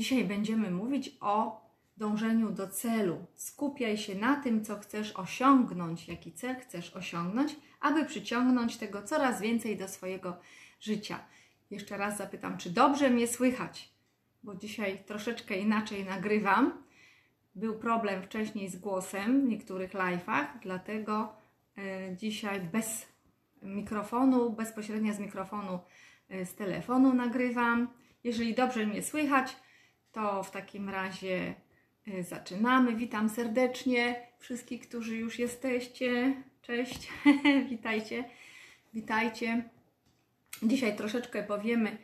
Dzisiaj będziemy mówić o dążeniu do celu. Skupiaj się na tym, co chcesz osiągnąć, jaki cel chcesz osiągnąć, aby przyciągnąć tego coraz więcej do swojego życia. Jeszcze raz zapytam, czy dobrze mnie słychać? Bo dzisiaj troszeczkę inaczej nagrywam. Był problem wcześniej z głosem w niektórych live'ach, dlatego dzisiaj bez mikrofonu, bezpośrednio z mikrofonu, z telefonu nagrywam. Jeżeli dobrze mnie słychać, to w takim razie zaczynamy. Witam serdecznie wszystkich, którzy już jesteście. Cześć, witajcie, witajcie. Dzisiaj troszeczkę powiemy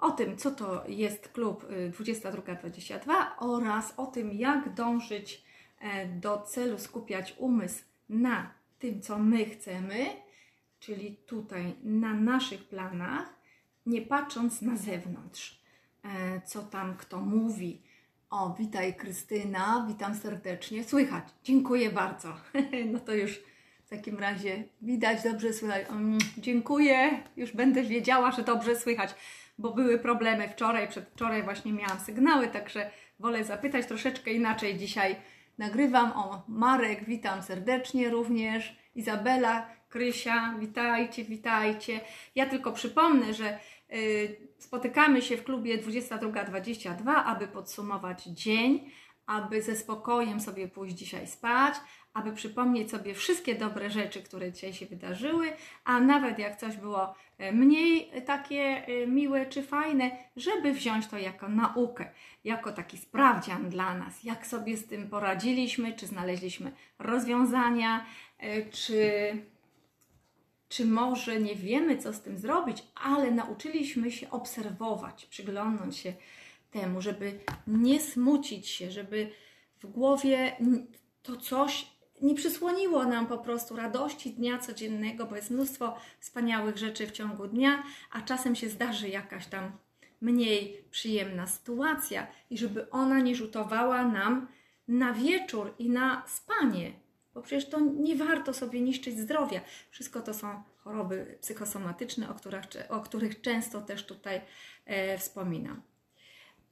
o tym, co to jest klub 22-22 oraz o tym, jak dążyć do celu, skupiać umysł na tym, co my chcemy, czyli tutaj na naszych planach, nie patrząc na zewnątrz, co tam kto mówi. O, witaj Krystyna, witam serdecznie. Słychać, dziękuję bardzo. No to już w takim razie widać, dobrze słychać. Dziękuję, już będę wiedziała, że dobrze słychać, bo były problemy wczoraj, przedwczoraj właśnie miałam sygnały, także wolę zapytać troszeczkę inaczej. Dzisiaj nagrywam. O, Marek, witam serdecznie również. Izabela, Krysia, witajcie, witajcie. Ja tylko przypomnę, że spotykamy się w klubie 22-22, aby podsumować dzień, aby ze spokojem sobie pójść dzisiaj spać, aby przypomnieć sobie wszystkie dobre rzeczy, które dzisiaj się wydarzyły, a nawet jak coś było mniej takie miłe czy fajne, żeby wziąć to jako naukę, jako taki sprawdzian dla nas, jak sobie z tym poradziliśmy, czy znaleźliśmy rozwiązania, czy może nie wiemy, co z tym zrobić, ale nauczyliśmy się obserwować, przyglądnąć się temu, żeby nie smucić się, żeby w głowie to coś nie przysłoniło nam po prostu radości dnia codziennego, bo jest mnóstwo wspaniałych rzeczy w ciągu dnia, a czasem się zdarzy jakaś tam mniej przyjemna sytuacja i żeby ona nie rzutowała nam na wieczór i na spanie, bo przecież to nie warto sobie niszczyć zdrowia. Wszystko to są choroby psychosomatyczne, o których często też tutaj wspominam.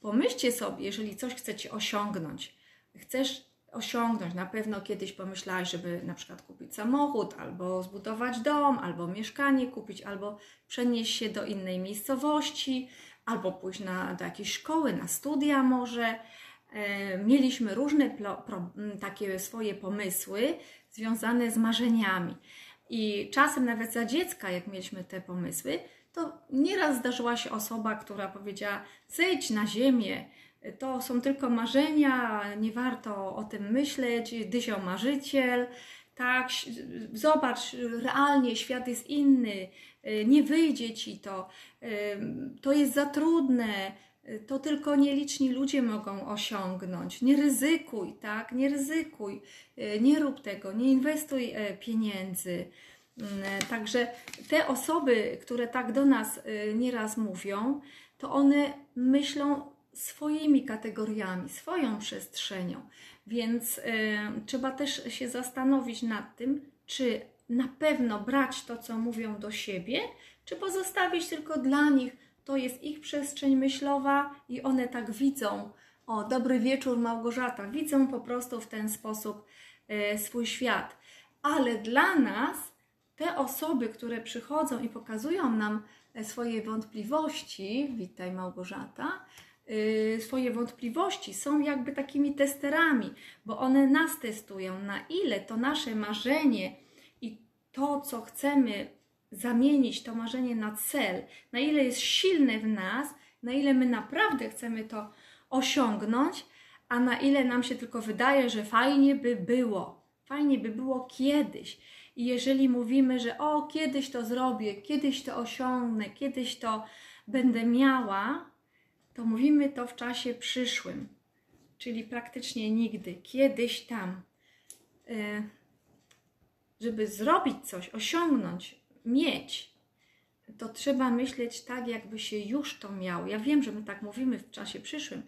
Pomyślcie sobie, jeżeli coś chcecie osiągnąć, na pewno kiedyś pomyślałaś, żeby na przykład kupić samochód, albo zbudować dom, albo mieszkanie kupić, albo przenieść się do innej miejscowości, albo pójść do jakiejś szkoły, na studia może. Mieliśmy różne takie swoje pomysły związane z marzeniami. I czasem nawet za dziecka, jak mieliśmy te pomysły, to nieraz zdarzyła się osoba, która powiedziała: zejdź na ziemię, to są tylko marzenia, nie warto o tym myśleć, dyzio marzyciel, tak, zobacz, realnie świat jest inny, nie wyjdzie ci to, to jest za trudne, to tylko nieliczni ludzie mogą osiągnąć, nie ryzykuj, tak, nie ryzykuj, nie rób tego, nie inwestuj pieniędzy. Także te osoby, które tak do nas nieraz mówią, to one myślą swoimi kategoriami, swoją przestrzenią, więc trzeba też się zastanowić nad tym, czy na pewno brać to, co mówią, do siebie, czy pozostawić tylko dla nich, to jest ich przestrzeń myślowa i one tak widzą. O, dobry wieczór Małgorzata, widzą po prostu w ten sposób swój świat, ale dla nas te osoby, które przychodzą i pokazują nam swoje wątpliwości, witaj Małgorzata, swoje wątpliwości są jakby takimi testerami, bo one nas testują, na ile to nasze marzenie i to, co chcemy zamienić, to marzenie na cel, na ile jest silne w nas, na ile my naprawdę chcemy to osiągnąć, a na ile nam się tylko wydaje, że fajnie by było kiedyś. I jeżeli mówimy, że o, kiedyś to zrobię, kiedyś to osiągnę, kiedyś to będę miała, to mówimy to w czasie przyszłym, czyli praktycznie nigdy, kiedyś tam. Żeby zrobić coś, osiągnąć, mieć, to trzeba myśleć tak, jakby się już to miało. Ja wiem, że my tak mówimy w czasie przyszłym,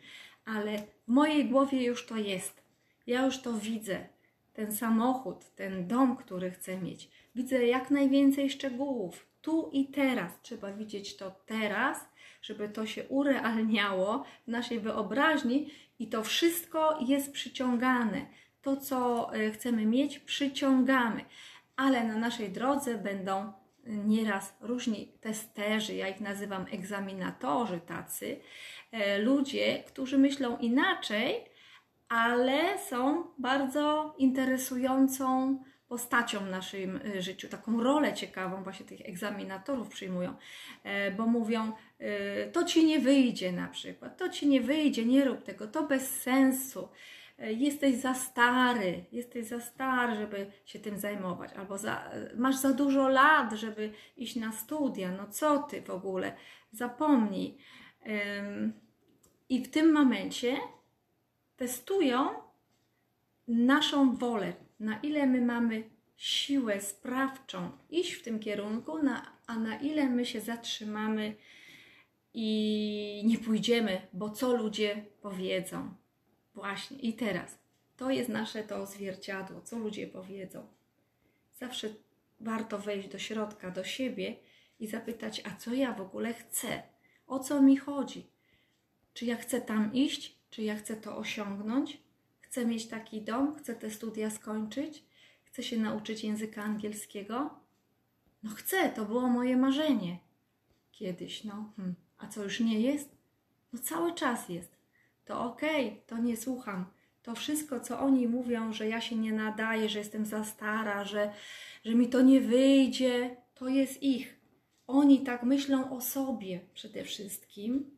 ale w mojej głowie już to jest. Ja już to widzę. Ten samochód, ten dom, który chcę mieć. Widzę jak najwięcej szczegółów. Tu i teraz. Trzeba widzieć to teraz, żeby to się urealniało w naszej wyobraźni i to wszystko jest przyciągane. To, co chcemy mieć, przyciągamy, ale na naszej drodze będą nieraz różni testerzy, ja ich nazywam egzaminatorzy tacy, ludzie, którzy myślą inaczej, ale są bardzo interesującą postacią w naszym życiu, taką rolę ciekawą właśnie tych egzaminatorów przyjmują, bo mówią, to ci nie wyjdzie na przykład, to ci nie wyjdzie, nie rób tego, to bez sensu, jesteś za stary, żeby się tym zajmować, albo masz za dużo lat, żeby iść na studia, no co ty w ogóle, zapomnij. I w tym momencie testują naszą wolę, na ile my mamy siłę sprawczą iść w tym kierunku, a na ile my się zatrzymamy i nie pójdziemy, bo co ludzie powiedzą. Właśnie, i teraz, to jest nasze to zwierciadło, co ludzie powiedzą. Zawsze warto wejść do środka, do siebie i zapytać, a co ja w ogóle chcę? O co mi chodzi? Czy ja chcę tam iść? Czy ja chcę to osiągnąć? Chcę mieć taki dom? Chcę te studia skończyć? Chcę się nauczyć języka angielskiego? No chcę, to było moje marzenie. Kiedyś, no. A co już nie jest? No cały czas jest. To okej, to nie słucham. To wszystko, co oni mówią, że ja się nie nadaję, że jestem za stara, że mi to nie wyjdzie, to jest ich. Oni tak myślą o sobie przede wszystkim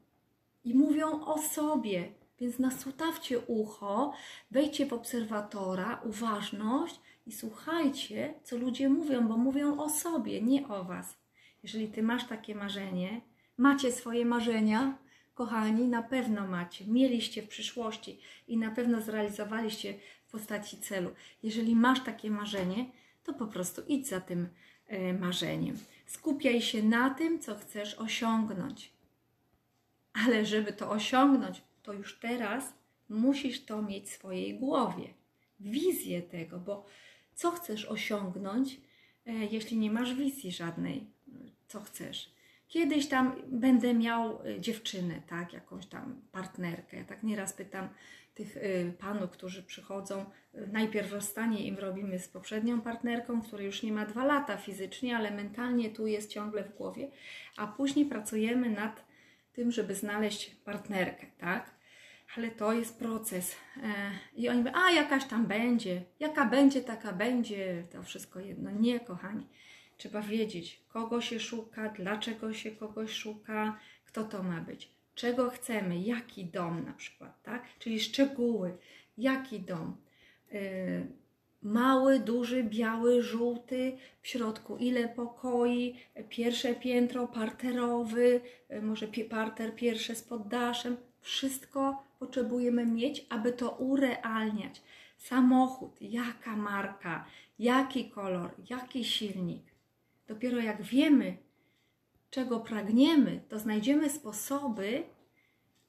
i mówią o sobie. Więc nastawcie ucho, wejdźcie w obserwatora, uważność i słuchajcie, co ludzie mówią, bo mówią o sobie, nie o was. Jeżeli ty masz takie marzenie, macie swoje marzenia, kochani, na pewno macie, mieliście w przyszłości i na pewno zrealizowaliście w postaci celu. Jeżeli masz takie marzenie, to po prostu idź za tym marzeniem. Skupiaj się na tym, co chcesz osiągnąć. Ale żeby to osiągnąć, to już teraz musisz to mieć w swojej głowie. Wizję tego, bo co chcesz osiągnąć, jeśli nie masz wizji żadnej, co chcesz. Kiedyś tam będę miał dziewczynę, tak, jakąś tam partnerkę. Ja tak nieraz pytam tych panów, którzy przychodzą, najpierw rozstanie im robimy z poprzednią partnerką, która już nie ma 2 lata fizycznie, ale mentalnie tu jest ciągle w głowie, a później pracujemy nad tym, żeby znaleźć partnerkę, tak? Ale to jest proces. I oni mówią, a jakaś tam będzie, jaka będzie, taka będzie, to wszystko jedno. Nie, kochani. Trzeba wiedzieć, kogo się szuka, dlaczego się kogoś szuka, kto to ma być, czego chcemy, jaki dom na przykład, tak? Czyli szczegóły, jaki dom, mały, duży, biały, żółty, w środku ile pokoi, pierwsze piętro, parterowy, może parter pierwszy z poddaszem, wszystko potrzebujemy mieć, aby to urealniać. Samochód, jaka marka, jaki kolor, jaki silnik. Dopiero jak wiemy, czego pragniemy, to znajdziemy sposoby,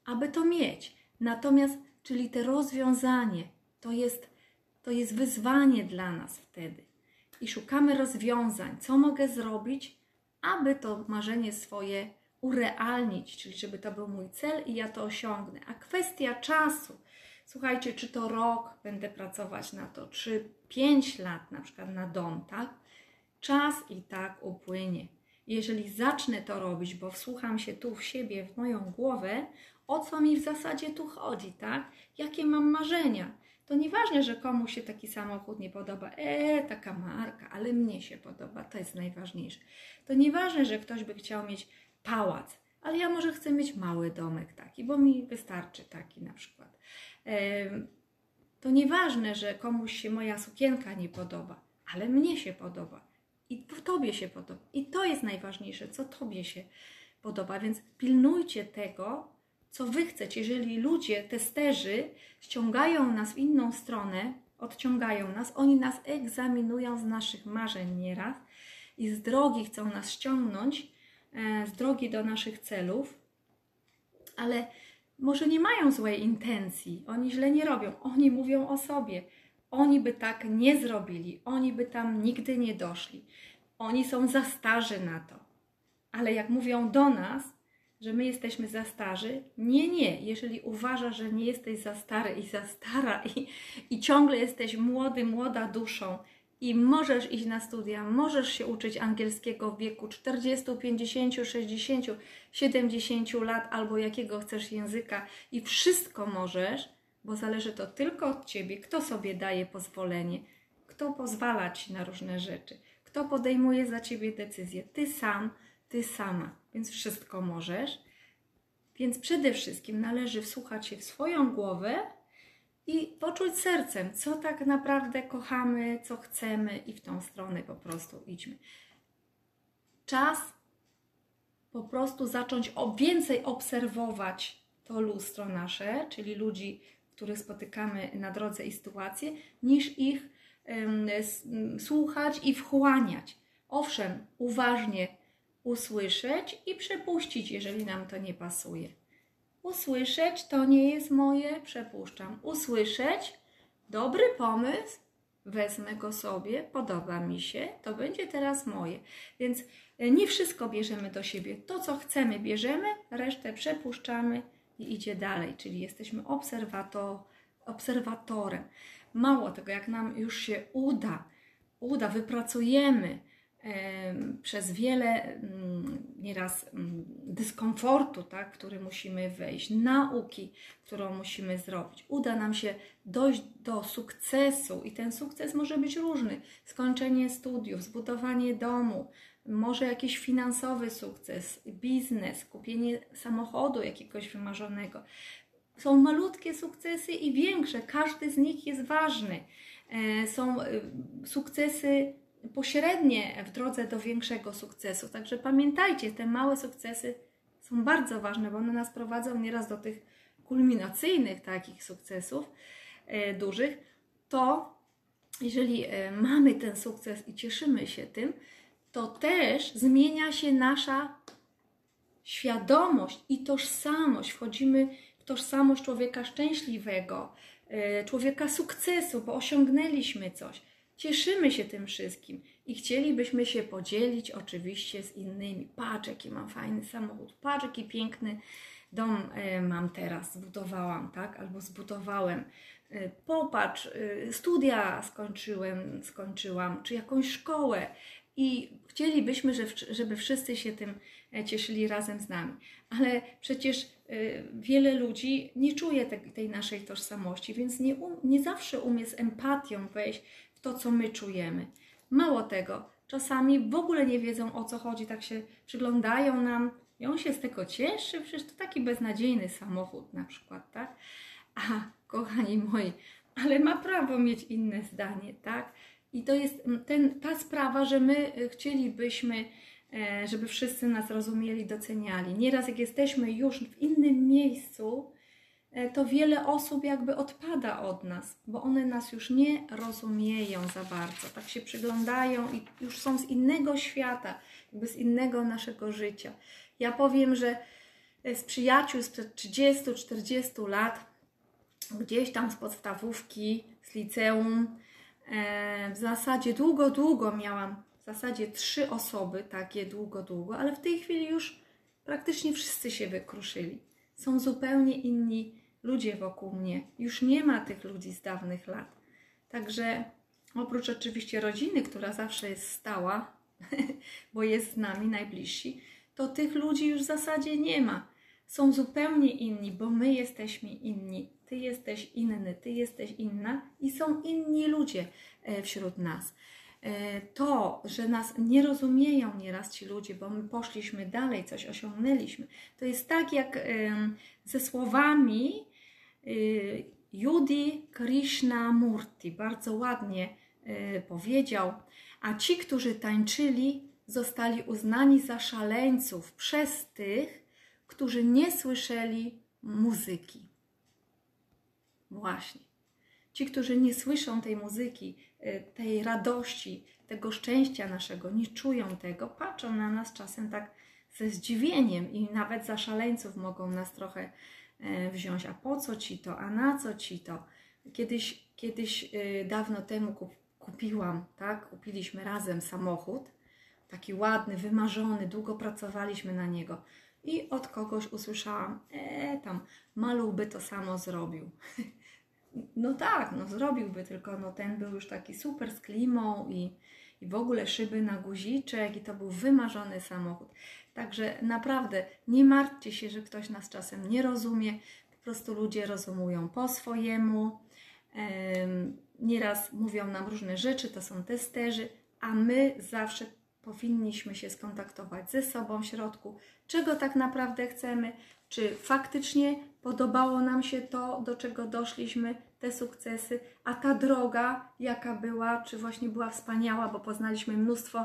aby to mieć. Natomiast, czyli to rozwiązanie, to jest wyzwanie dla nas wtedy. I szukamy rozwiązań, co mogę zrobić, aby to marzenie swoje urealnić, czyli żeby to był mój cel i ja to osiągnę. A kwestia czasu. Słuchajcie, czy to rok będę pracować na to, czy 5 lat na przykład na dom, tak? Czas i tak upłynie. Jeżeli zacznę to robić, bo wsłucham się tu w siebie, w moją głowę, o co mi w zasadzie tu chodzi, tak? Jakie mam marzenia? To nieważne, że komuś się taki samochód nie podoba, taka marka, ale mnie się podoba, to jest najważniejsze. To nieważne, że ktoś by chciał mieć pałac, ale ja może chcę mieć mały domek taki, bo mi wystarczy taki na przykład. To nieważne, że komuś się moja sukienka nie podoba, ale mnie się podoba i tobie się podoba. I to jest najważniejsze, co tobie się podoba. Więc pilnujcie tego, co wy chcecie. Jeżeli ludzie, testerzy ściągają nas w inną stronę, odciągają nas, oni nas egzaminują z naszych marzeń nieraz i z drogi chcą nas ściągnąć, z drogi do naszych celów, ale może nie mają złej intencji, oni źle nie robią, oni mówią o sobie, oni by tak nie zrobili, oni by tam nigdy nie doszli, oni są za starzy na to, ale jak mówią do nas, że my jesteśmy za starzy. Nie, nie. Jeżeli uważasz, że nie jesteś za stary i za stara i ciągle jesteś młody, młoda duszą i możesz iść na studia, możesz się uczyć angielskiego w wieku 40, 50, 60, 70 lat albo jakiego chcesz języka i wszystko możesz, bo zależy to tylko od Ciebie, kto sobie daje pozwolenie, kto pozwala Ci na różne rzeczy, kto podejmuje za Ciebie decyzje. Ty sam, Ty sama, więc wszystko możesz. Więc przede wszystkim należy wsłuchać się w swoją głowę i poczuć sercem, co tak naprawdę kochamy, co chcemy i w tą stronę po prostu idźmy. Czas po prostu zacząć więcej obserwować to lustro nasze, czyli ludzi, których spotykamy na drodze i sytuacje, niż ich słuchać i wchłaniać. Owszem, uważnie usłyszeć i przepuścić, jeżeli nam to nie pasuje. Usłyszeć, to nie jest moje, przepuszczam. Usłyszeć, dobry pomysł, wezmę go sobie, podoba mi się, to będzie teraz moje. Więc nie wszystko bierzemy do siebie. To, co chcemy, bierzemy, resztę przepuszczamy i idzie dalej. Czyli jesteśmy obserwatorem. Mało tego, jak nam już się uda, wypracujemy przez wiele nieraz dyskomfortu, tak, który musimy wejść, nauki, którą musimy zrobić. Uda nam się dojść do sukcesu i ten sukces może być różny. Skończenie studiów, zbudowanie domu, może jakiś finansowy sukces, biznes, kupienie samochodu jakiegoś wymarzonego. Są malutkie sukcesy i większe, każdy z nich jest ważny. Są sukcesy pośrednie w drodze do większego sukcesu. Także pamiętajcie, te małe sukcesy są bardzo ważne, bo one nas prowadzą nieraz do tych kulminacyjnych takich sukcesów dużych. To jeżeli mamy ten sukces i cieszymy się tym, to też zmienia się nasza świadomość i tożsamość. Wchodzimy w tożsamość człowieka szczęśliwego, człowieka sukcesu, bo osiągnęliśmy coś. Cieszymy się tym wszystkim i chcielibyśmy się podzielić oczywiście z innymi. Patrz, jaki mam fajny samochód, patrz, jaki piękny dom mam teraz, zbudowałam, tak? Albo zbudowałem. Popatrz, studia skończyłam, czy jakąś szkołę i chcielibyśmy, żeby wszyscy się tym cieszyli razem z nami. Ale przecież wiele ludzi nie czuje tej naszej tożsamości, więc nie zawsze umie z empatią wejść to, co my czujemy. Mało tego, czasami w ogóle nie wiedzą, o co chodzi, tak się przyglądają nam i on się z tego cieszy, przecież to taki beznadziejny samochód na przykład, tak? A, kochani moi, ale ma prawo mieć inne zdanie, tak? I to jest ta sprawa, że my chcielibyśmy, żeby wszyscy nas rozumieli, doceniali. Nieraz jak jesteśmy już w innym miejscu, to wiele osób jakby odpada od nas, bo one nas już nie rozumieją za bardzo, tak się przyglądają i już są z innego świata, jakby z innego naszego życia. Ja powiem, że z przyjaciół sprzed 30-40 lat, gdzieś tam z podstawówki, z liceum, w zasadzie długo miałam, w zasadzie 3 osoby takie długo, ale w tej chwili już praktycznie wszyscy się wykruszyli. Są zupełnie inni ludzie wokół mnie. Już nie ma tych ludzi z dawnych lat. Także oprócz oczywiście rodziny, która zawsze jest stała, bo jest z nami najbliżsi, to tych ludzi już w zasadzie nie ma. Są zupełnie inni, bo my jesteśmy inni. Ty jesteś inny, ty jesteś inna i są inni ludzie wśród nas. To, że nas nie rozumieją nieraz ci ludzie, bo my poszliśmy dalej, coś osiągnęliśmy, to jest tak jak ze słowami Jiddu Krishnamurti. Bardzo ładnie powiedział. A ci, którzy tańczyli, zostali uznani za szaleńców przez tych, którzy nie słyszeli muzyki. Właśnie. Ci, którzy nie słyszą tej muzyki, tej radości, tego szczęścia naszego, nie czują tego, patrzą na nas czasem tak ze zdziwieniem i nawet za szaleńców mogą nas trochę wziąć. A po co ci to? A na co ci to? Kiedyś dawno temu kupiłam, tak? Kupiliśmy razem samochód, taki ładny, wymarzony, długo pracowaliśmy na niego. i od kogoś usłyszałam, tam Maluch by to samo zrobił. No tak, no zrobiłby, tylko no ten był już taki super z klimą i w ogóle szyby na guziczek i to był wymarzony samochód. Także naprawdę nie martwcie się, że ktoś nas czasem nie rozumie. Po prostu ludzie rozumują po swojemu. Nieraz mówią nam różne rzeczy, to są testerzy, a my zawsze powinniśmy się skontaktować ze sobą w środku, czego tak naprawdę chcemy, czy faktycznie podobało nam się to, do czego doszliśmy, te sukcesy, a ta droga, jaka była, czy właśnie była wspaniała, bo poznaliśmy mnóstwo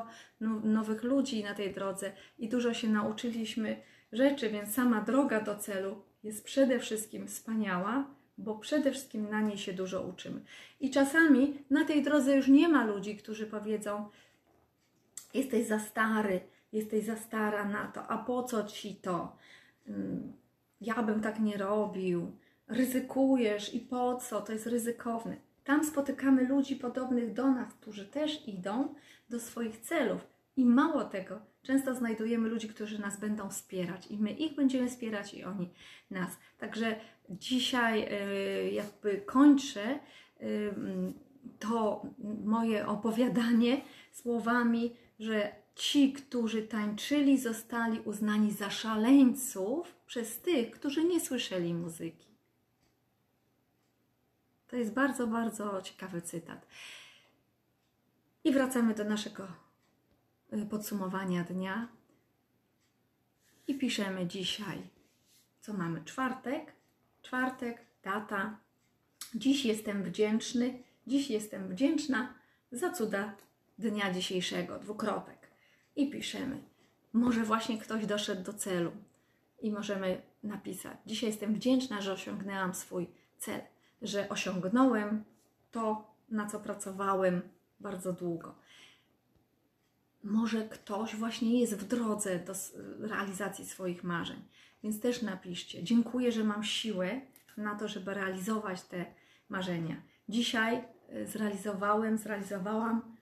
nowych ludzi na tej drodze i dużo się nauczyliśmy rzeczy, więc sama droga do celu jest przede wszystkim wspaniała, bo przede wszystkim na niej się dużo uczymy. I czasami na tej drodze już nie ma ludzi, którzy powiedzą: jesteś za stary, jesteś za stara na to, a po co ci to? Ja bym tak nie robił, ryzykujesz i po co, to jest ryzykowne. Tam spotykamy ludzi podobnych do nas, którzy też idą do swoich celów i mało tego, często znajdujemy ludzi, którzy nas będą wspierać i my ich będziemy wspierać i oni nas. Także dzisiaj jakby kończę to moje opowiadanie słowami, że ci, którzy tańczyli, zostali uznani za szaleńców przez tych, którzy nie słyszeli muzyki. To jest bardzo, bardzo ciekawy cytat. I wracamy do naszego podsumowania dnia. I piszemy dzisiaj, co mamy? Czwartek, data. Dziś jestem wdzięczny, dziś jestem wdzięczna za cuda dnia dzisiejszego, .. I piszemy, może właśnie ktoś doszedł do celu i możemy napisać: dzisiaj jestem wdzięczna, że osiągnęłam swój cel, że osiągnąłem to, na co pracowałem bardzo długo. Może ktoś właśnie jest w drodze do realizacji swoich marzeń, więc też napiszcie: dziękuję, że mam siłę na to, żeby realizować te marzenia. Dzisiaj zrealizowałam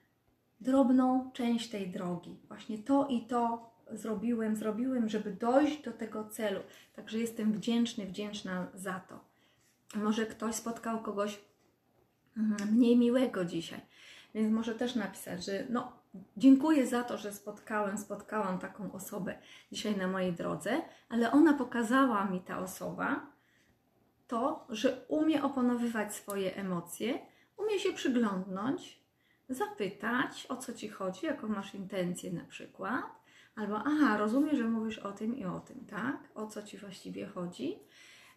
drobną część tej drogi. Właśnie to i to zrobiłem, żeby dojść do tego celu. Także jestem wdzięczny, wdzięczna za to. Może ktoś spotkał kogoś mniej miłego dzisiaj, więc może też napisać, że no, dziękuję za to, że spotkałam taką osobę dzisiaj na mojej drodze, ale ona pokazała mi, ta osoba, to, że umie opanowywać swoje emocje, umie się przyglądnąć, zapytać, o co ci chodzi, jaką masz intencję na przykład, albo aha, rozumiem, że mówisz o tym i o tym, tak? O co ci właściwie chodzi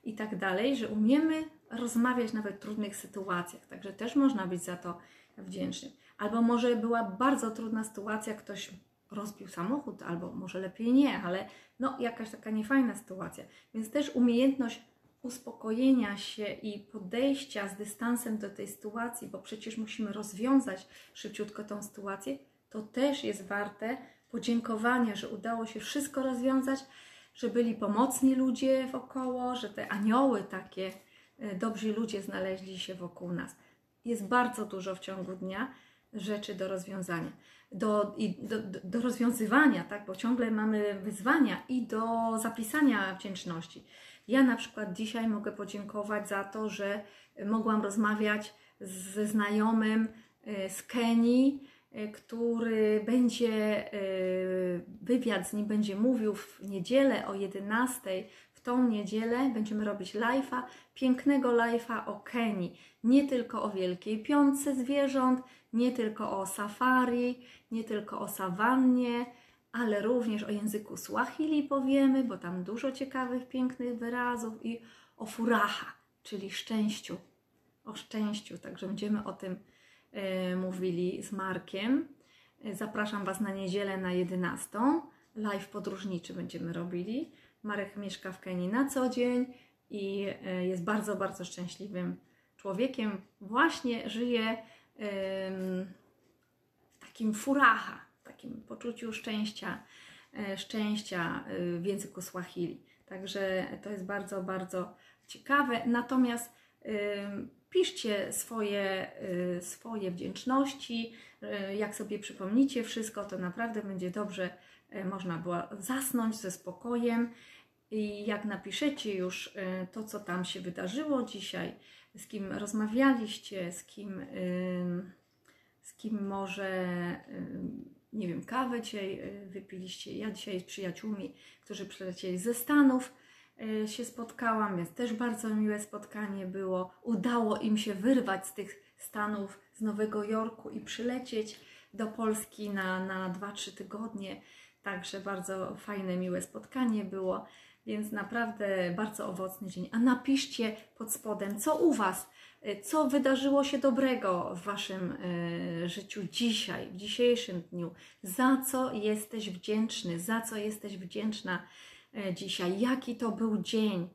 i tak dalej, że umiemy rozmawiać nawet w trudnych sytuacjach, także też można być za to wdzięcznym. Albo może była bardzo trudna sytuacja, ktoś rozbił samochód, albo może lepiej nie, ale no jakaś taka niefajna sytuacja, więc też umiejętność uspokojenia się i podejścia z dystansem do tej sytuacji, bo przecież musimy rozwiązać szybciutko tą sytuację, to też jest warte podziękowania, że udało się wszystko rozwiązać, że byli pomocni ludzie wokoło, że te anioły, takie dobrzy ludzie znaleźli się wokół nas. Jest bardzo dużo w ciągu dnia rzeczy do rozwiązania, do rozwiązywania, tak? Bo ciągle mamy wyzwania i do zapisania wdzięczności. Ja na przykład dzisiaj mogę podziękować za to, że mogłam rozmawiać ze znajomym z Kenii, który będzie, wywiad z nim będzie mówił w niedzielę o 11:00. W tą niedzielę będziemy robić live'a, pięknego live'a o Kenii. Nie tylko o Wielkiej Piątce zwierząt, nie tylko o safari, nie tylko o sawannie, ale również o języku Swahili powiemy, bo tam dużo ciekawych, pięknych wyrazów, i o furaha, czyli szczęściu, o szczęściu. Także będziemy o tym mówili z Markiem. Zapraszam Was na niedzielę na 11:00. Live podróżniczy będziemy robili. Marek mieszka w Kenii na co dzień i jest bardzo, bardzo szczęśliwym człowiekiem. Właśnie żyje w takim furaha, takim poczuciu szczęścia w języku Swahili. Także to jest bardzo, bardzo ciekawe. Natomiast piszcie swoje wdzięczności. Jak sobie przypomnicie wszystko, to naprawdę będzie dobrze można było zasnąć ze spokojem. I jak napiszecie już to, co tam się wydarzyło dzisiaj, z kim rozmawialiście, z kim może, nie wiem, kawę dzisiaj wypiliście. Ja dzisiaj z przyjaciółmi, którzy przylecieli ze Stanów, się spotkałam, więc też bardzo miłe spotkanie było. Udało im się wyrwać z tych Stanów, z Nowego Jorku i przylecieć do Polski na 2-3 tygodnie. Także bardzo fajne, miłe spotkanie było, więc naprawdę bardzo owocny dzień. A napiszcie pod spodem, co u Was, co wydarzyło się dobrego w Waszym życiu dzisiaj, w dzisiejszym dniu. Za co jesteś wdzięczny, za co jesteś wdzięczna dzisiaj, jaki to był dzień.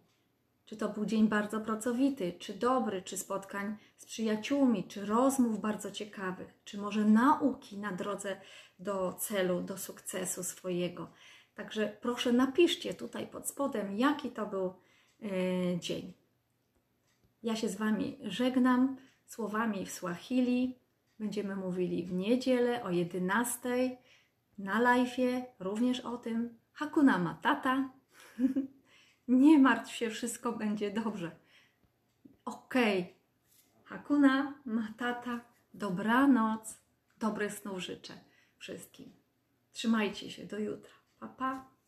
Czy to był dzień bardzo pracowity, czy dobry, czy spotkań z przyjaciółmi, czy rozmów bardzo ciekawych, czy może nauki na drodze do celu, do sukcesu swojego. Także proszę napiszcie tutaj pod spodem, jaki to był dzień. Ja się z Wami żegnam słowami w Swahili. Będziemy mówili w niedzielę o 11:00 na live'ie, również o tym. Hakuna Matata. Nie martw się, wszystko będzie dobrze. Okej. Hakuna Matata. Dobranoc. Dobrych snów życzę wszystkim. Trzymajcie się. Do jutra. Pa, pa.